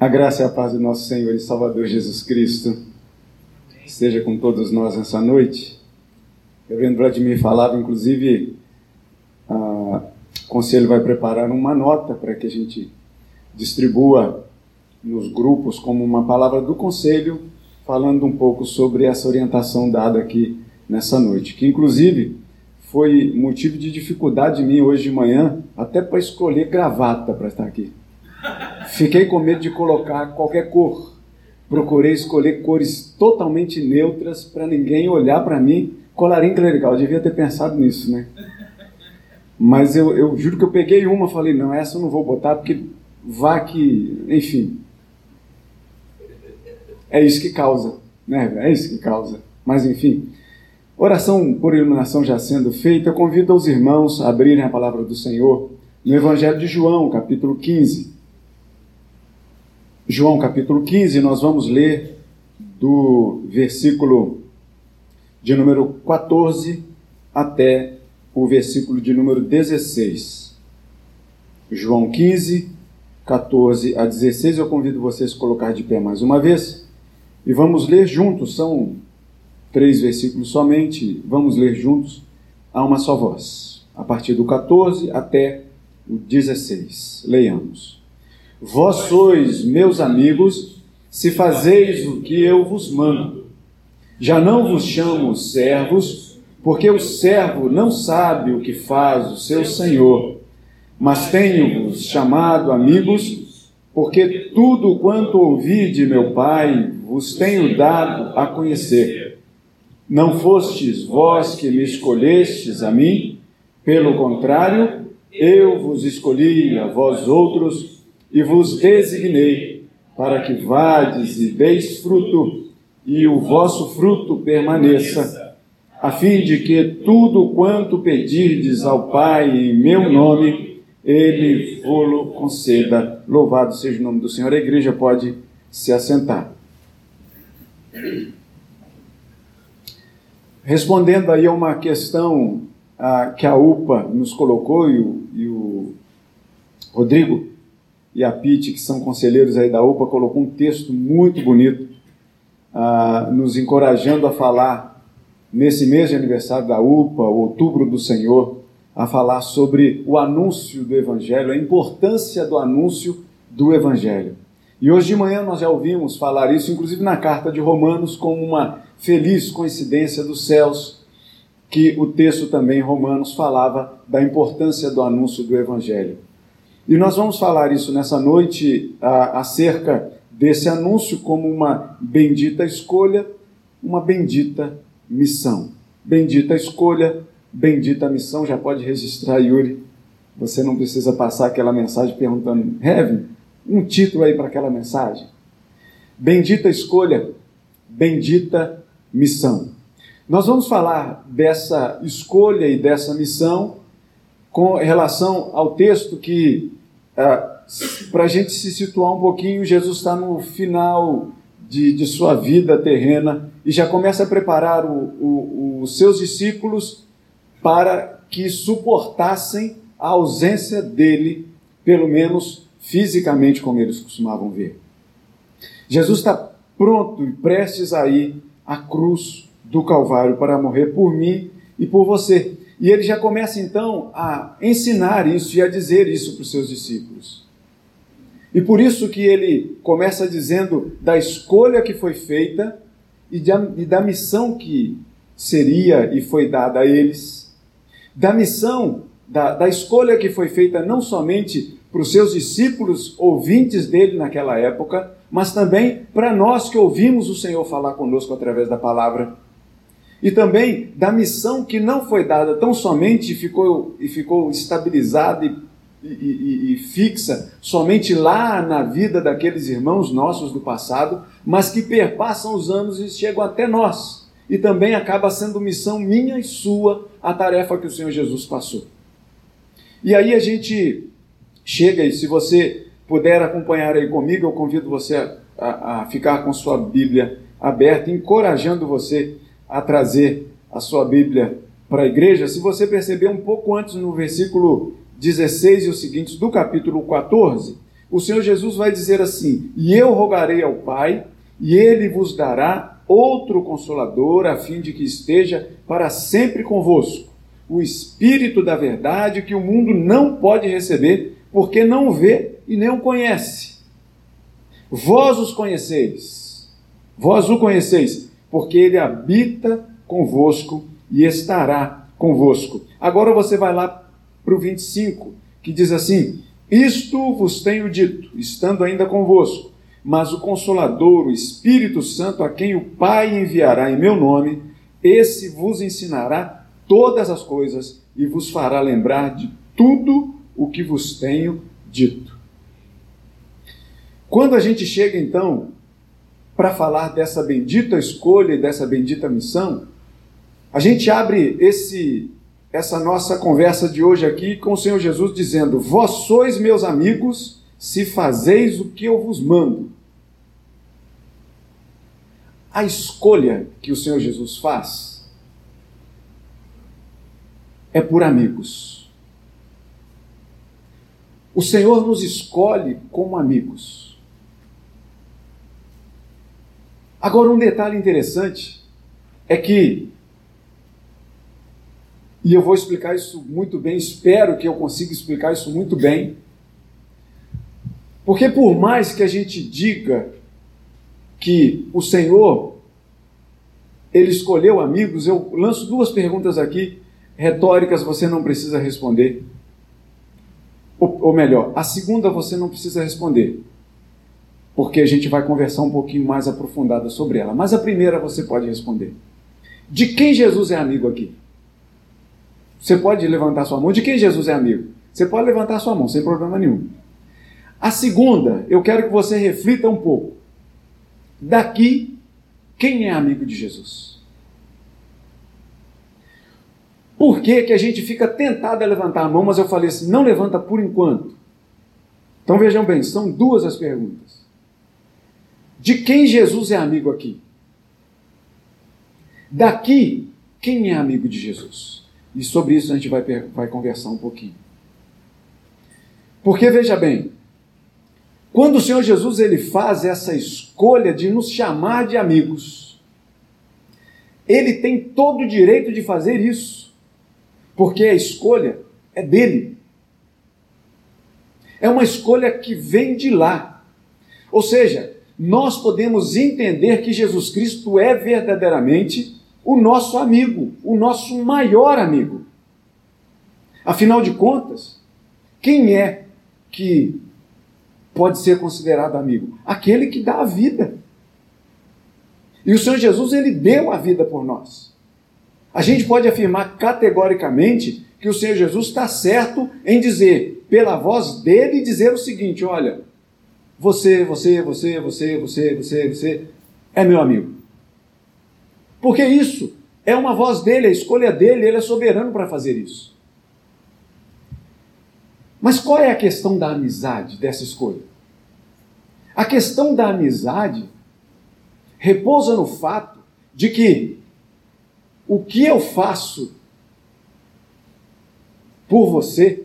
A graça e a paz do nosso Senhor e Salvador Jesus Cristo esteja com todos nós nessa noite. Eu vendo Vladimir falava, inclusive, o conselho vai preparar uma nota para que a gente distribua nos grupos como uma palavra do conselho, falando um pouco sobre essa orientação dada aqui nessa noite, que inclusive foi motivo de dificuldade minha hoje de manhã, até para escolher gravata para estar aqui. Fiquei com medo de colocar qualquer cor. Procurei escolher cores totalmente neutras para ninguém olhar para mim. Colarinho clerical, eu devia ter pensado nisso, né? Mas eu juro que eu peguei uma, falei, não, essa eu não vou botar, porque vá que... Enfim. É isso que causa, né? É isso que causa. Mas, enfim. Oração por iluminação já sendo feita, convido aos irmãos a abrirem a palavra do Senhor no Evangelho de João, capítulo 15. João, capítulo 15, nós vamos ler do versículo de número 14 até o versículo de número 16. João 15, 14 a 16, eu convido vocês a colocar de pé mais uma vez e vamos ler juntos, são 3 versículos somente, vamos ler juntos a uma só voz, a partir do 14 até o 16. Leiamos. Vós sois meus amigos, se fazeis o que eu vos mando. Já não vos chamo servos, porque o servo não sabe o que faz o seu senhor. Mas tenho-vos chamado amigos, porque tudo quanto ouvi de meu Pai vos tenho dado a conhecer. Não fostes vós que me escolhestes a mim, pelo contrário, eu vos escolhi a vós outros e vos designei para que vades e deis fruto e o vosso fruto permaneça, a fim de que tudo quanto pedirdes ao Pai em meu nome, Ele vo-lo conceda. Louvado seja o nome do Senhor. A igreja pode se assentar. Respondendo aí a uma questão que a UPA nos colocou, e o Rodrigo e a Pete, que são conselheiros aí da UPA, colocou um texto muito bonito, nos encorajando a falar, nesse mês de aniversário da UPA, outubro do Senhor, a falar sobre o anúncio do Evangelho, a importância do anúncio do Evangelho. E hoje de manhã nós já ouvimos falar isso, inclusive na carta de Romanos, como uma feliz coincidência dos céus, que o texto também em Romanos falava da importância do anúncio do Evangelho. E nós vamos falar isso nessa noite, acerca desse anúncio como uma bendita escolha, uma bendita missão. Bendita escolha, bendita missão. Já pode registrar, Yuri. Você não precisa passar aquela mensagem perguntando, Heaven, um título aí para aquela mensagem. Bendita escolha, bendita missão. Nós vamos falar dessa escolha e dessa missão com relação ao texto que, para a gente se situar um pouquinho, Jesus está no final de sua vida terrena e já começa a preparar os seus discípulos para que suportassem a ausência dele, pelo menos fisicamente, como eles costumavam ver. Jesus está pronto e prestes a ir à cruz do Calvário para morrer por mim e por você. E ele já começa então a ensinar isso e a dizer isso para os seus discípulos. E por isso que ele começa dizendo da escolha que foi feita e da missão que seria e foi dada a eles, da missão, da escolha que foi feita não somente para os seus discípulos, ouvintes dele naquela época, mas também para nós que ouvimos o Senhor falar conosco através da palavra. E também da missão que não foi dada, tão somente ficou estabilizada e fixa somente lá na vida daqueles irmãos nossos do passado, mas que perpassam os anos e chegam até nós. E também acaba sendo missão minha e sua a tarefa que o Senhor Jesus passou. E aí a gente... Chega, e se você puder acompanhar aí comigo, eu convido você a ficar com sua Bíblia aberta, encorajando você a trazer a sua Bíblia para a igreja. Se você perceber um pouco antes, no versículo 16 e os seguintes do capítulo 14, o Senhor Jesus vai dizer assim: e eu rogarei ao Pai, e ele vos dará outro Consolador, a fim de que esteja para sempre convosco, o Espírito da verdade, que o mundo não pode receber, porque não vê e nem o conhece. Vós os conheceis, vós o conheceis, porque ele habita convosco e estará convosco. Agora você vai lá para o 25, que diz assim: isto vos tenho dito, estando ainda convosco, mas o Consolador, o Espírito Santo, a quem o Pai enviará em meu nome, esse vos ensinará todas as coisas e vos fará lembrar de tudo o que vos tenho dito. Quando a gente chega, então, para falar dessa bendita escolha e dessa bendita missão, a gente abre essa nossa conversa de hoje aqui com o Senhor Jesus dizendo: vós sois meus amigos, se fazeis o que eu vos mando. A escolha que o Senhor Jesus faz é por amigos. O Senhor nos escolhe como amigos. Agora, um detalhe interessante é que, e eu vou explicar isso muito bem, espero que eu consiga explicar isso muito bem, porque por mais que a gente diga que o Senhor, ele escolheu amigos, eu lanço duas perguntas aqui, retóricas, você não precisa responder, ou melhor, a segunda você não precisa responder, porque a gente vai conversar um pouquinho mais aprofundada sobre ela. Mas a primeira você pode responder. De quem Jesus é amigo aqui? Você pode levantar sua mão. De quem Jesus é amigo? Você pode levantar sua mão, sem problema nenhum. A segunda, eu quero que você reflita um pouco. Daqui, quem é amigo de Jesus? Por que a gente fica tentado a levantar a mão, mas eu falei assim, não levanta por enquanto? Então vejam bem, são duas as perguntas. De quem Jesus é amigo aqui? Daqui, quem é amigo de Jesus? E sobre isso a gente vai conversar um pouquinho. Porque, veja bem, quando o Senhor Jesus ele faz essa escolha de nos chamar de amigos, ele tem todo o direito de fazer isso, porque a escolha é dele. É uma escolha que vem de lá. Ou seja, nós podemos entender que Jesus Cristo é verdadeiramente o nosso amigo, o nosso maior amigo. Afinal de contas, quem é que pode ser considerado amigo? Aquele que dá a vida. E o Senhor Jesus, ele deu a vida por nós. A gente pode afirmar categoricamente que o Senhor Jesus está certo em dizer, pela voz dele, dizer o seguinte, olha, Você é meu amigo. Porque isso é uma voz dele, a escolha dele, ele é soberano para fazer isso. Mas qual é a questão da amizade dessa escolha? A questão da amizade repousa no fato de que o que eu faço por você,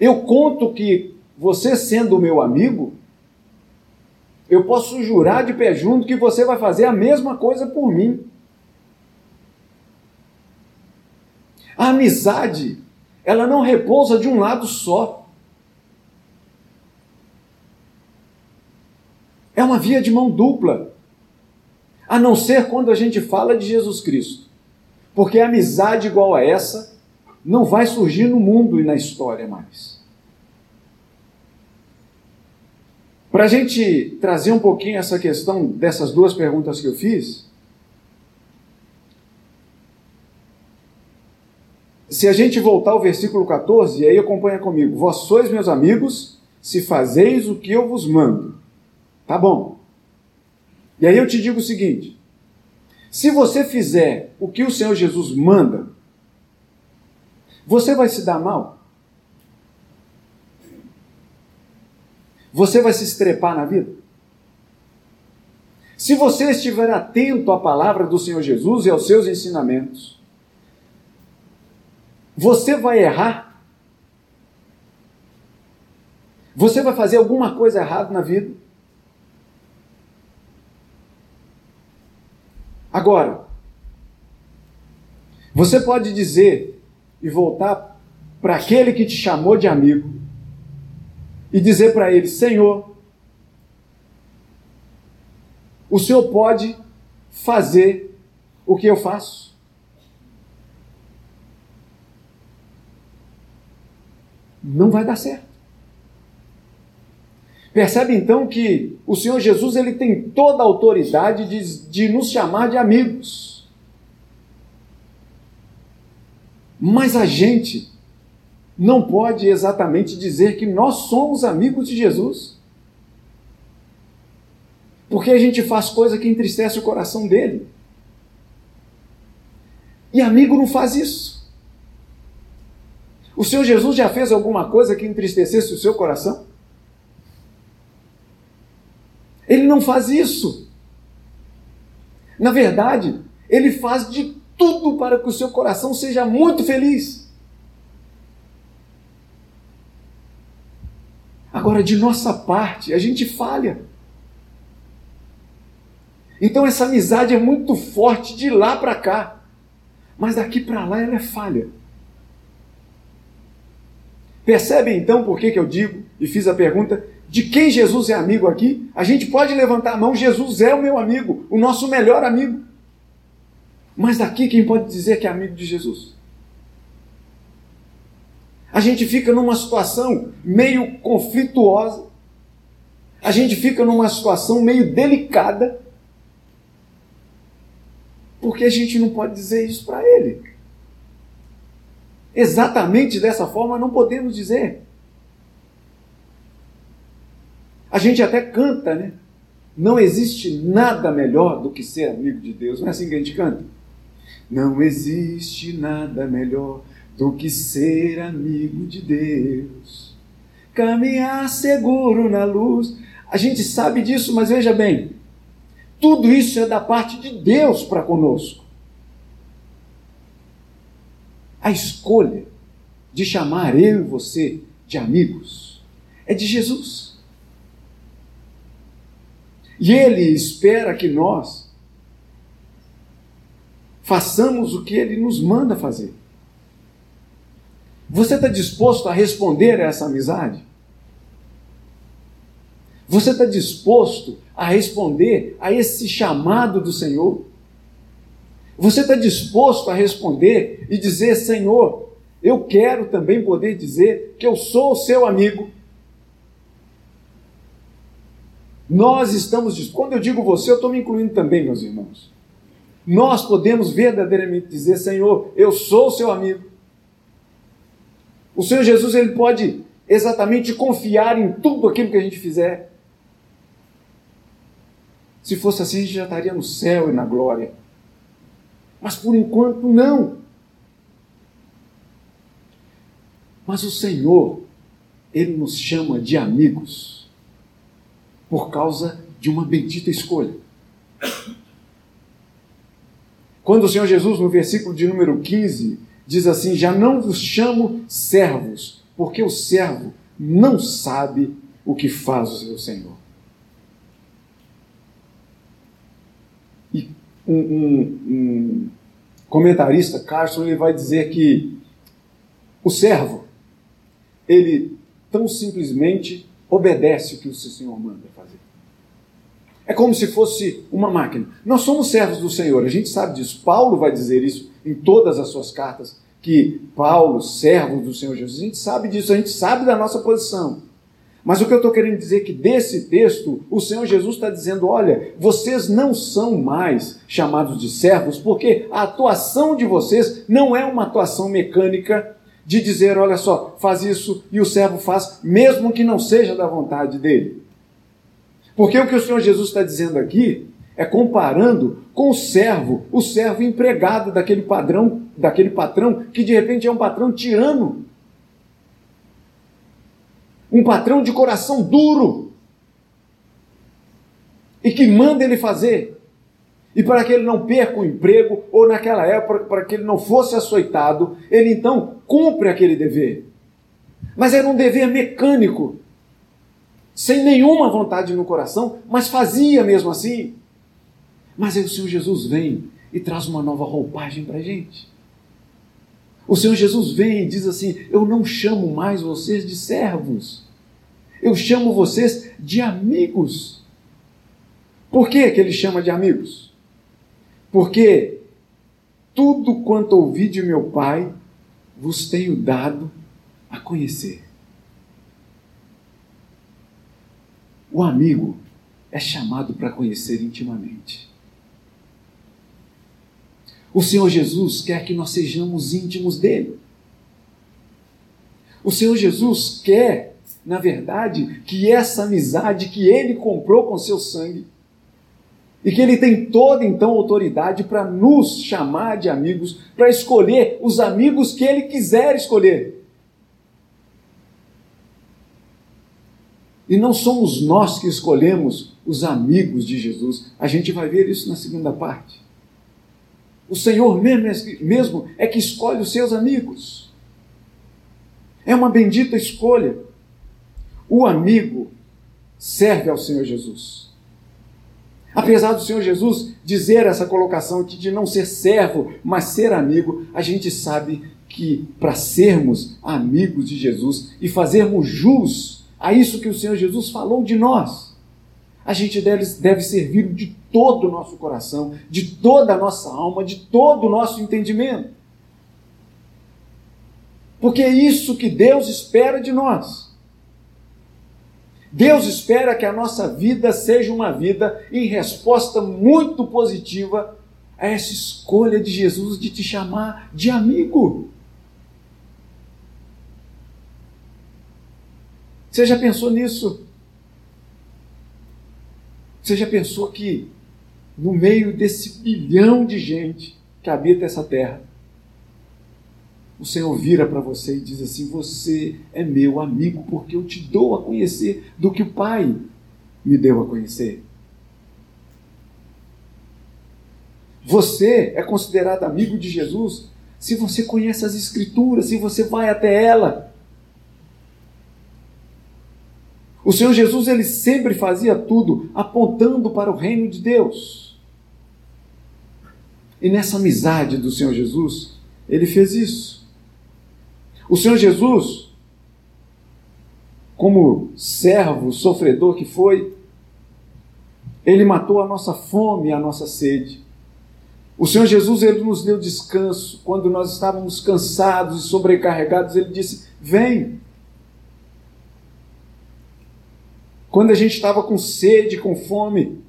eu conto que você sendo meu amigo, eu posso jurar de pé junto que você vai fazer a mesma coisa por mim. A amizade, ela não repousa de um lado só. É uma via de mão dupla. A não ser quando a gente fala de Jesus Cristo. Porque a amizade igual a essa não vai surgir no mundo e na história mais. Para a gente trazer um pouquinho essa questão dessas duas perguntas que eu fiz, se a gente voltar ao versículo 14, aí acompanha comigo, vós sois meus amigos, se fazeis o que eu vos mando. Tá bom. E aí eu te digo o seguinte, se você fizer o que o Senhor Jesus manda, você vai se dar mal? Você vai se estrepar na vida? Se você estiver atento à palavra do Senhor Jesus e aos seus ensinamentos, você vai errar? Você vai fazer alguma coisa errada na vida. Agora, você pode dizer e voltar para aquele que te chamou de amigo e dizer para ele: Senhor, o Senhor pode fazer o que eu faço? Não vai dar certo. Percebe então que o Senhor Jesus, ele tem toda a autoridade de nos chamar de amigos. Mas a gente não pode exatamente dizer que nós somos amigos de Jesus, porque a gente faz coisa que entristece o coração dele. E amigo não faz isso. O Senhor Jesus já fez alguma coisa que entristecesse o seu coração? Ele não faz isso. Na verdade, ele faz de tudo para que o seu coração seja muito feliz. Agora, de nossa parte, a gente falha. Então, essa amizade é muito forte de lá para cá. Mas daqui para lá ela é falha. Percebe então por que eu digo, e fiz a pergunta, de quem Jesus é amigo aqui? A gente pode levantar a mão: Jesus é o meu amigo, o nosso melhor amigo. Mas daqui, quem pode dizer que é amigo de Jesus? A gente fica numa situação meio conflituosa. A gente fica numa situação meio delicada. Porque a gente não pode dizer isso para ele. Exatamente dessa forma não podemos dizer. A gente até canta, né? Não existe nada melhor do que ser amigo de Deus. Não é assim que a gente canta? Não existe nada melhor do que ser amigo de Deus. Caminhar seguro na luz. A gente sabe disso, mas veja bem. Tudo isso é da parte de Deus para conosco. A escolha de chamar eu e você de amigos é de Jesus. E ele espera que nós façamos o que ele nos manda fazer. Você está disposto a responder a essa amizade? Você está disposto a responder a esse chamado do Senhor? Você está disposto a responder e dizer: Senhor, eu quero também poder dizer que eu sou o seu amigo? Nós estamos dispostos. Quando eu digo você, eu estou me incluindo também, meus irmãos. Nós podemos verdadeiramente dizer: Senhor, eu sou o seu amigo. O Senhor Jesus, ele pode exatamente confiar em tudo aquilo que a gente fizer. Se fosse assim, a gente já estaria no céu e na glória. Mas por enquanto, não. Mas o Senhor, ele nos chama de amigos. Por causa de uma bendita escolha. Quando o Senhor Jesus, no versículo de número 15, diz assim: já não vos chamo servos, porque o servo não sabe o que faz o seu Senhor. E um comentarista, Carson, ele vai dizer que o servo, ele tão simplesmente obedece o que o seu Senhor manda fazer. É como se fosse uma máquina. Nós somos servos do Senhor, a gente sabe disso. Paulo vai dizer isso em todas as suas cartas, que Paulo, servo do Senhor Jesus, a gente sabe disso, a gente sabe da nossa posição. Mas o que eu estou querendo dizer é que desse texto, o Senhor Jesus está dizendo: olha, vocês não são mais chamados de servos, porque a atuação de vocês não é uma atuação mecânica, de dizer: olha só, faz isso, e o servo faz, mesmo que não seja da vontade dele. Porque o que o Senhor Jesus está dizendo aqui é comparando com o servo empregado daquele patrão que de repente é um patrão tirano. Um patrão de coração duro. E que manda ele fazer. E para que ele não perca o emprego, ou naquela época, para que ele não fosse açoitado, ele então cumpre aquele dever. Mas era um dever mecânico. sem nenhuma vontade no coração, mas fazia mesmo assim. Mas aí o Senhor Jesus vem e traz uma nova roupagem para a gente. O Senhor Jesus vem e diz assim: eu não chamo mais vocês de servos, eu chamo vocês de amigos. Por que que ele chama de amigos? Porque tudo quanto ouvi de meu Pai vos tenho dado a conhecer. O amigo é chamado para conhecer intimamente. O Senhor Jesus quer que nós sejamos íntimos dele. O Senhor Jesus quer, na verdade, que essa amizade que ele comprou com seu sangue, e que ele tem toda, então, autoridade para nos chamar de amigos, para escolher os amigos que ele quiser escolher. E não somos nós que escolhemos os amigos de Jesus. A gente vai ver isso na segunda parte. O Senhor mesmo é que escolhe os seus amigos. É uma bendita escolha. O amigo serve ao Senhor Jesus. Apesar do Senhor Jesus dizer essa colocação de não ser servo, mas ser amigo, a gente sabe que para sermos amigos de Jesus e fazermos jus a isso que o Senhor Jesus falou de nós, a gente deve servir de todo o nosso coração, de toda a nossa alma, de todo o nosso entendimento. Porque é isso que Deus espera de nós. Deus espera que a nossa vida seja uma vida em resposta muito positiva a essa escolha de Jesus de te chamar de amigo. Você já pensou nisso? Você já pensou que no meio desse bilhão de gente que habita essa terra, o Senhor vira para você e diz assim: você é meu amigo porque eu te dou a conhecer do que o Pai me deu a conhecer. Você é considerado amigo de Jesus se você conhece as Escrituras, se você vai até ela. O Senhor Jesus, ele sempre fazia tudo apontando para o reino de Deus. E nessa amizade do Senhor Jesus, ele fez isso. O Senhor Jesus, como servo sofredor que foi, ele matou a nossa fome e a nossa sede. O Senhor Jesus, ele nos deu descanso. Quando nós estávamos cansados e sobrecarregados, ele disse: vem. Quando a gente estava com sede, com fome,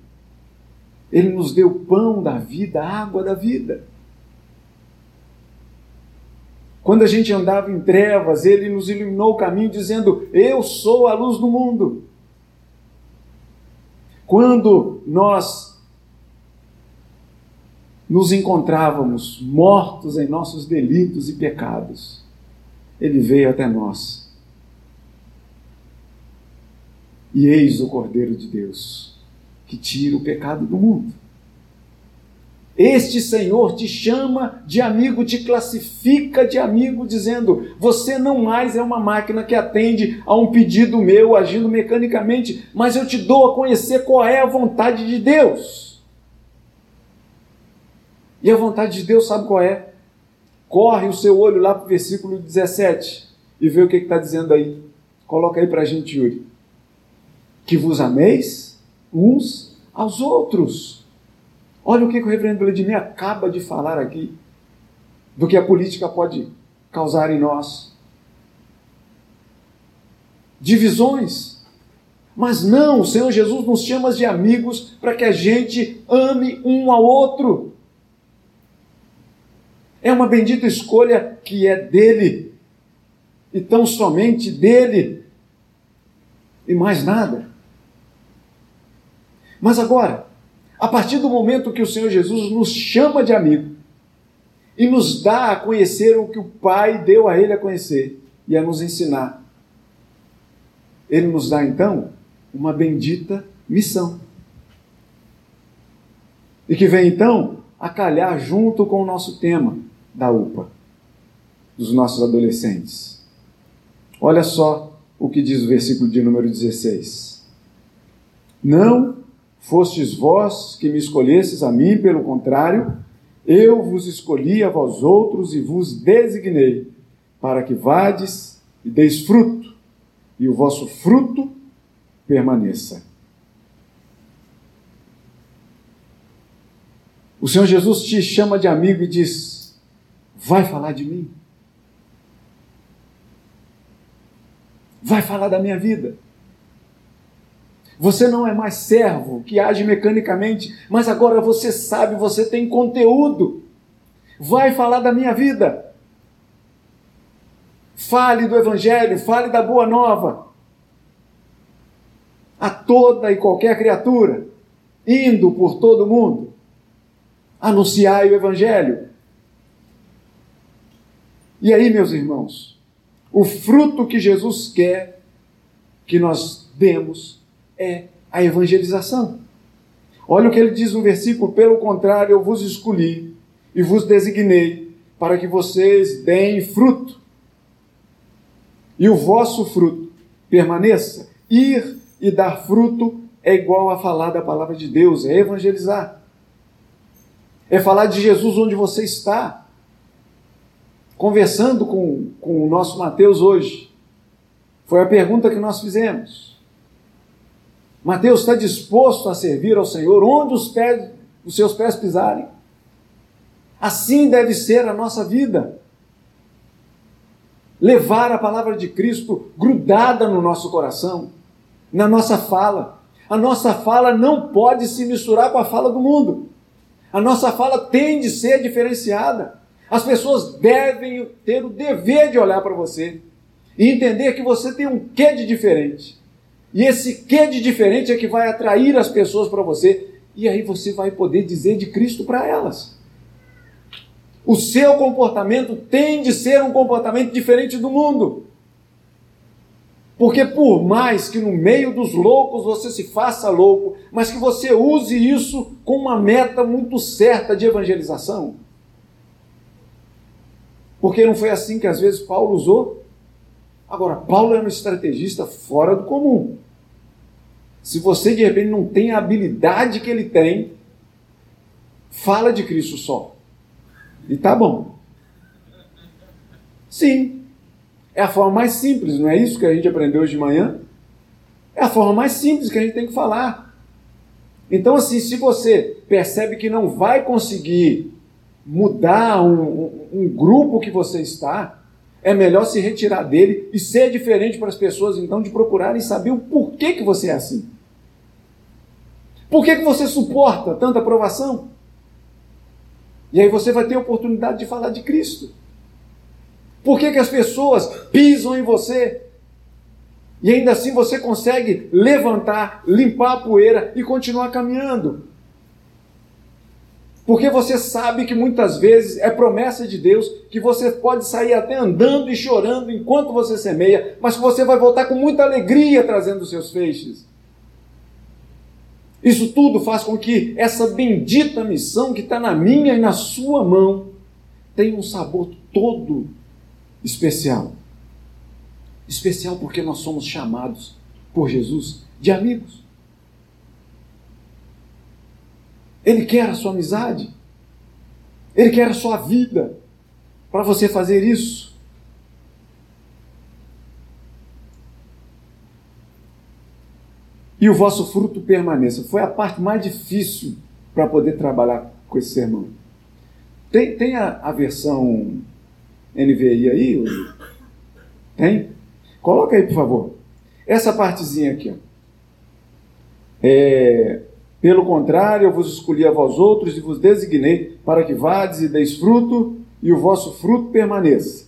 ele nos deu pão da vida, água da vida. Quando a gente andava em trevas, ele nos iluminou o caminho dizendo: eu sou a luz do mundo. Quando nós nos encontrávamos mortos em nossos delitos e pecados, ele veio até nós. E eis o Cordeiro de Deus, que tira o pecado do mundo. Este Senhor te chama de amigo, te classifica de amigo, dizendo: você não mais é uma máquina que atende a um pedido meu agindo mecanicamente, mas eu te dou a conhecer qual é a vontade de Deus. E a vontade de Deus sabe qual é? Corre o seu olho lá para o versículo 17 e vê o que está dizendo aí. Coloca aí para a gente, Yuri. Que vos ameis uns aos outros. Olha o que o reverendo Vladimir acaba de falar aqui, do que a política pode causar em nós. Divisões. Mas não, o Senhor Jesus nos chama de amigos para que a gente ame um ao outro. É uma bendita escolha que é dele, e tão somente dele, e mais nada. Mas agora, a partir do momento que o Senhor Jesus nos chama de amigo e nos dá a conhecer o que o Pai deu a ele a conhecer e a nos ensinar, ele nos dá, então, uma bendita missão. E que vem, então, a calhar junto com o nosso tema da UPA, dos nossos adolescentes. Olha só o que diz o versículo de número 16. Não fostes vós que me escolhestes a mim, pelo contrário, eu vos escolhi a vós outros e vos designei, para que vades e deis fruto, e o vosso fruto permaneça. O Senhor Jesus te chama de amigo e diz: vai falar de mim. Vai falar da minha vida. Você não é mais servo que age mecanicamente, mas agora você sabe, você tem conteúdo. Vai falar da minha vida. Fale do Evangelho, fale da Boa Nova a toda e qualquer criatura, indo por todo mundo. Anunciai o Evangelho. E aí, meus irmãos, o fruto que Jesus quer que nós demos é a evangelização. Olha o que ele diz no versículo: pelo contrário, eu vos escolhi e vos designei para que vocês deem fruto, e o vosso fruto permaneça. Ir e dar fruto é igual a falar da palavra de Deus, é evangelizar. É falar de Jesus onde você está. Conversando com o nosso Mateus hoje, foi a pergunta que nós fizemos. Mateus está disposto a servir ao Senhor onde os seus pés pisarem. Assim deve ser a nossa vida. Levar a palavra de Cristo grudada no nosso coração, na nossa fala. A nossa fala não pode se misturar com a fala do mundo. A nossa fala tem de ser diferenciada. As pessoas devem ter o dever de olhar para você e entender que você tem um quê de diferente. E esse quê de diferente é que vai atrair as pessoas para você, e aí você vai poder dizer de Cristo para elas. O seu comportamento tem de ser um comportamento diferente do mundo. Porque por mais que no meio dos loucos você se faça louco, mas que você use isso com uma meta muito certa de evangelização. Porque não foi assim que às vezes Paulo usou? Agora, Paulo era um estrategista fora do comum. Se você de repente não tem a habilidade que ele tem, fala de Cristo só. E tá bom. Sim, é a forma mais simples, não é isso que a gente aprendeu hoje de manhã? É a forma mais simples que a gente tem que falar. Então assim, se você percebe que não vai conseguir mudar um grupo que você está, é melhor se retirar dele e ser diferente para as pessoas, então, de procurarem saber o porquê que você é assim. Por que você suporta tanta provação? E aí você vai ter a oportunidade de falar de Cristo. Por que as pessoas pisam em você? E ainda assim você consegue levantar, limpar a poeira e continuar caminhando. Porque você sabe que muitas vezes é promessa de Deus que você pode sair até andando e chorando enquanto você semeia, mas que você vai voltar com muita alegria trazendo os seus feixes. Isso tudo faz com que essa bendita missão que está na minha e na sua mão tenha um sabor todo especial. Especial porque nós somos chamados por Jesus de amigos. Ele quer a sua amizade. Ele quer a sua vida para você fazer isso. E o vosso fruto permaneça. Foi a parte mais difícil para poder trabalhar com esse sermão. Tem a versão NVI aí? Ou... Tem? Coloca aí, por favor. Essa partezinha aqui. Ó. Pelo contrário, eu vos escolhi a vós outros e vos designei para que vades e deis fruto, e o vosso fruto permaneça.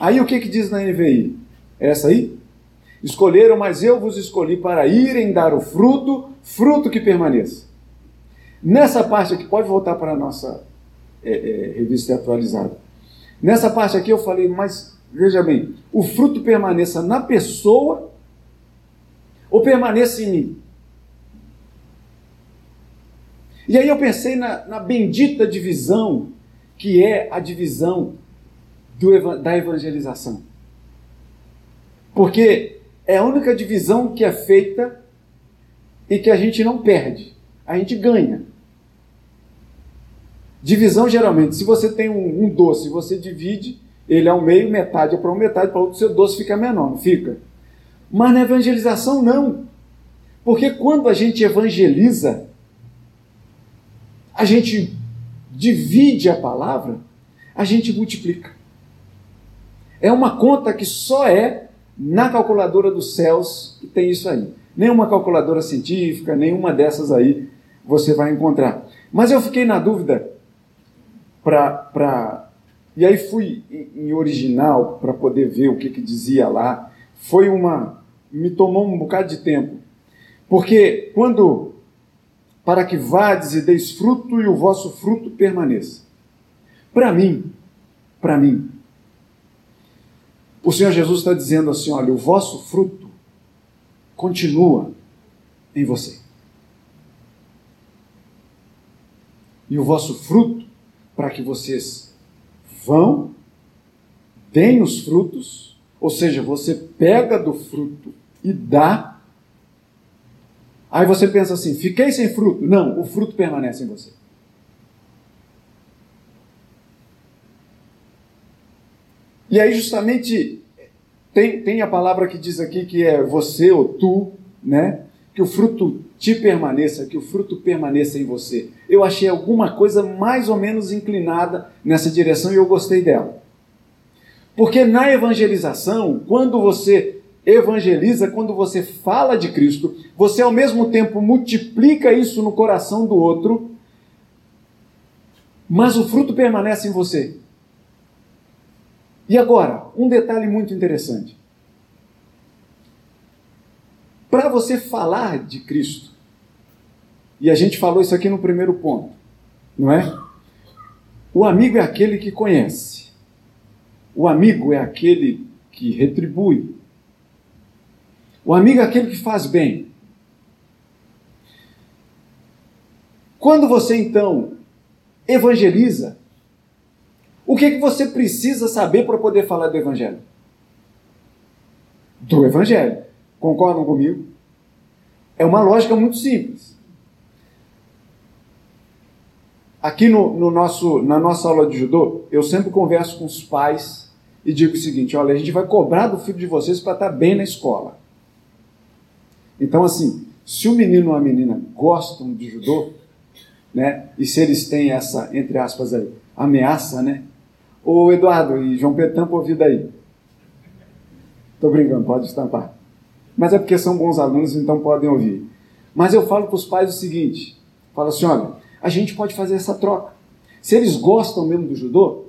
Aí o que diz na NVI? É essa aí? Escolheram, mas eu vos escolhi para irem dar o fruto, fruto que permaneça. Nessa parte aqui, pode voltar para a nossa revista atualizada. Nessa parte aqui eu falei, mas veja bem, o fruto permaneça na pessoa ou permaneça em mim? E aí eu pensei na bendita divisão, que é a divisão da evangelização. Porque é a única divisão que é feita e que a gente não perde, a gente ganha. Divisão, geralmente, se você tem um doce, você divide ele ao meio, metade é para um, metade para outro, seu doce fica menor, não fica? Mas na evangelização, não. Porque quando a gente evangeliza, a gente divide a palavra, a gente multiplica. É uma conta que só é na calculadora dos céus que tem isso aí. Nenhuma calculadora científica, nenhuma dessas aí você vai encontrar. Mas eu fiquei na dúvida E aí fui em original para poder ver o que dizia lá. Me tomou um bocado de tempo. Porque quando... Para que vades e deis fruto e o vosso fruto permaneça. Para mim, o Senhor Jesus está dizendo assim, olha, o vosso fruto continua em você. E o vosso fruto, para que vocês vão, deem os frutos, ou seja, você pega do fruto e dá. Aí você pensa assim, fiquei sem fruto. Não, o fruto permanece em você. E aí justamente tem a palavra que diz aqui que é você ou tu, né? Que o fruto te permaneça, que o fruto permaneça em você. Eu achei alguma coisa mais ou menos inclinada nessa direção e eu gostei dela. Porque na evangelização, quando você... evangeliza, quando você fala de Cristo, você ao mesmo tempo multiplica isso no coração do outro, mas o fruto permanece em você. E agora, um detalhe muito interessante. Para você falar de Cristo, e a gente falou isso aqui no primeiro ponto, não é? O amigo é aquele que conhece. O amigo é aquele que retribui. O amigo é aquele que faz bem. Quando você, então, evangeliza, o que você precisa saber para poder falar do Evangelho? Do Evangelho. Concordam comigo? É uma lógica muito simples. Aqui na nossa aula de judô, eu sempre converso com os pais e digo o seguinte, olha, a gente vai cobrar do filho de vocês para estar bem na escola. Então, assim, se o menino ou a menina gostam de judô, né, e se eles têm essa, entre aspas, aí, ameaça, né? Ô, Eduardo e João Pedro, tampa o ouvido aí. Tô brincando, pode estampar. Mas é porque são bons alunos, então podem ouvir. Mas eu falo para os pais o seguinte, falo assim, olha, a gente pode fazer essa troca. Se eles gostam mesmo do judô,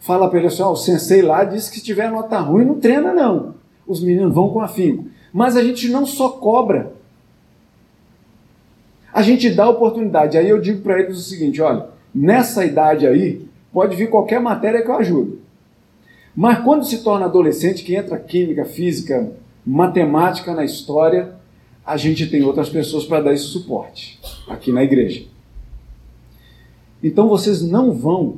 fala para eles assim, ó, o sensei lá disse que se tiver nota ruim, não treina não. Os meninos vão com afinco. Mas a gente não só cobra, a gente dá oportunidade. Aí eu digo para eles o seguinte, olha, nessa idade aí, pode vir qualquer matéria que eu ajudo. Mas quando se torna adolescente, que entra química, física, matemática na história, a gente tem outras pessoas para dar esse suporte aqui na igreja. Então vocês não vão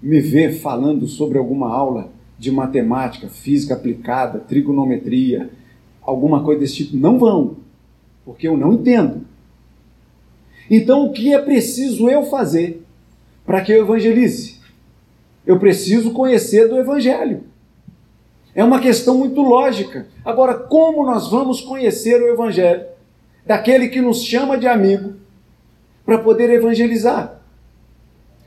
me ver falando sobre alguma aula de matemática, física aplicada, trigonometria, alguma coisa desse tipo, não vão, porque eu não entendo. Então, o que é preciso eu fazer para que eu evangelize? Eu preciso conhecer do Evangelho. É uma questão muito lógica. Agora, como nós vamos conhecer o Evangelho daquele que nos chama de amigo para poder evangelizar?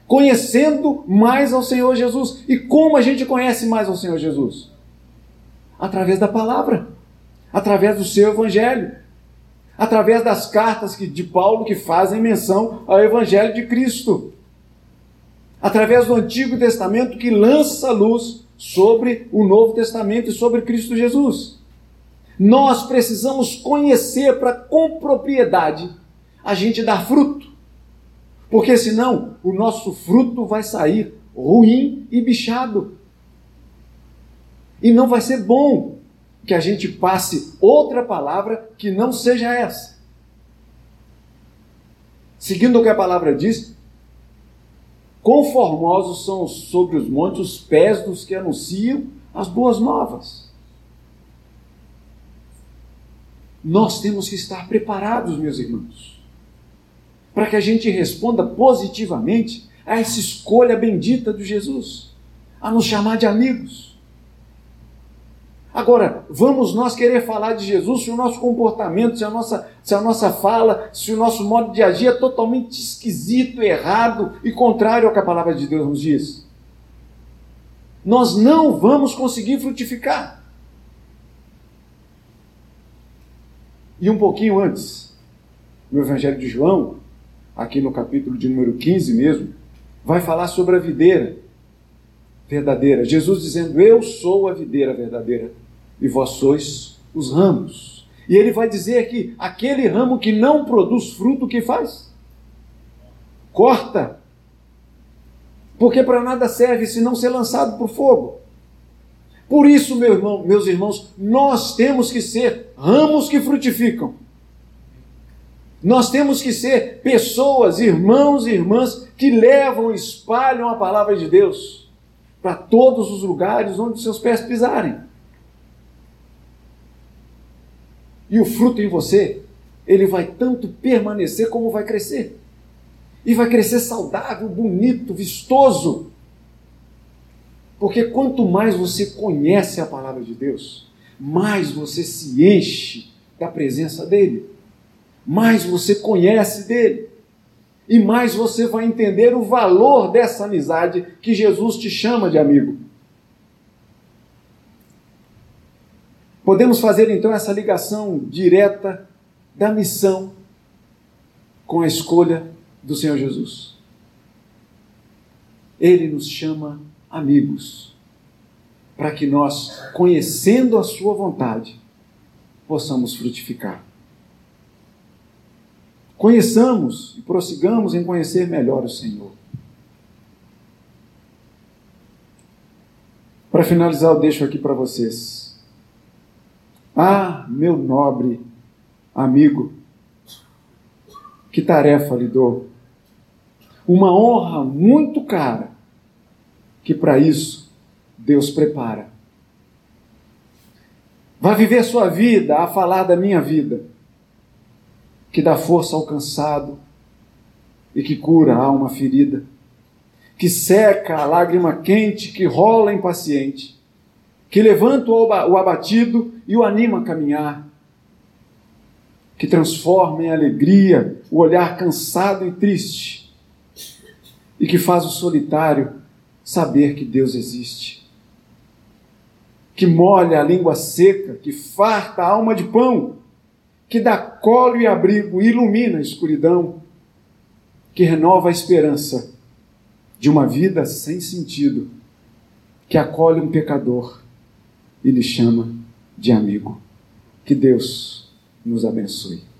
Conhecendo mais ao Senhor Jesus. E como a gente conhece mais ao Senhor Jesus? Através da palavra. Através do seu evangelho, através das cartas de Paulo que fazem menção ao evangelho de Cristo, através do Antigo Testamento que lança luz sobre o Novo Testamento e sobre Cristo Jesus. Nós precisamos conhecer para com propriedade a gente dar fruto, porque senão o nosso fruto vai sair ruim e bichado, e não vai ser bom. Que a gente passe outra palavra que não seja essa. Seguindo o que a palavra diz, conformosos são sobre os montes os pés dos que anunciam as boas novas. Nós temos que estar preparados, meus irmãos, para que a gente responda positivamente a essa escolha bendita de Jesus, a nos chamar de amigos. Agora, vamos nós querer falar de Jesus se o nosso comportamento, se a nossa fala, se o nosso modo de agir é totalmente esquisito, errado e contrário ao que a palavra de Deus nos diz? Nós não vamos conseguir frutificar. E um pouquinho antes, no Evangelho de João, aqui no capítulo de número 15 mesmo, vai falar sobre a videira verdadeira. Jesus dizendo, eu sou a videira verdadeira e vós sois os ramos. E ele vai dizer que aquele ramo que não produz fruto, o que faz? Corta. Porque para nada serve se não ser lançado por fogo. Por isso, meu irmão, meus irmãos, nós temos que ser ramos que frutificam. Nós temos que ser pessoas, irmãos e irmãs, que levam e espalham a palavra de Deus para todos os lugares onde seus pés pisarem. E o fruto em você, ele vai tanto permanecer como vai crescer. E vai crescer saudável, bonito, vistoso. Porque quanto mais você conhece a palavra de Deus, mais você se enche da presença dele. Mais você conhece dele. E mais você vai entender o valor dessa amizade que Jesus te chama de amigo. Podemos fazer então essa ligação direta da missão com a escolha do Senhor Jesus. Ele nos chama amigos, para que nós, conhecendo a sua vontade, possamos frutificar. Conheçamos e prossigamos em conhecer melhor o Senhor. Para finalizar, eu deixo aqui para vocês. Ah, meu nobre amigo, que tarefa lhe dou! Uma honra muito cara, que para isso Deus prepara. Vá viver sua vida a falar da minha vida, que dá força ao cansado e que cura a alma ferida, que seca a lágrima quente, que rola impaciente, que levanta o abatido e o anima a caminhar, que transforma em alegria o olhar cansado e triste e que faz o solitário saber que Deus existe, que molha a língua seca, que farta a alma de pão, que dá colo e abrigo e ilumina a escuridão, que renova a esperança de uma vida sem sentido, que acolhe um pecador e lhe chama de amigo. Que Deus nos abençoe.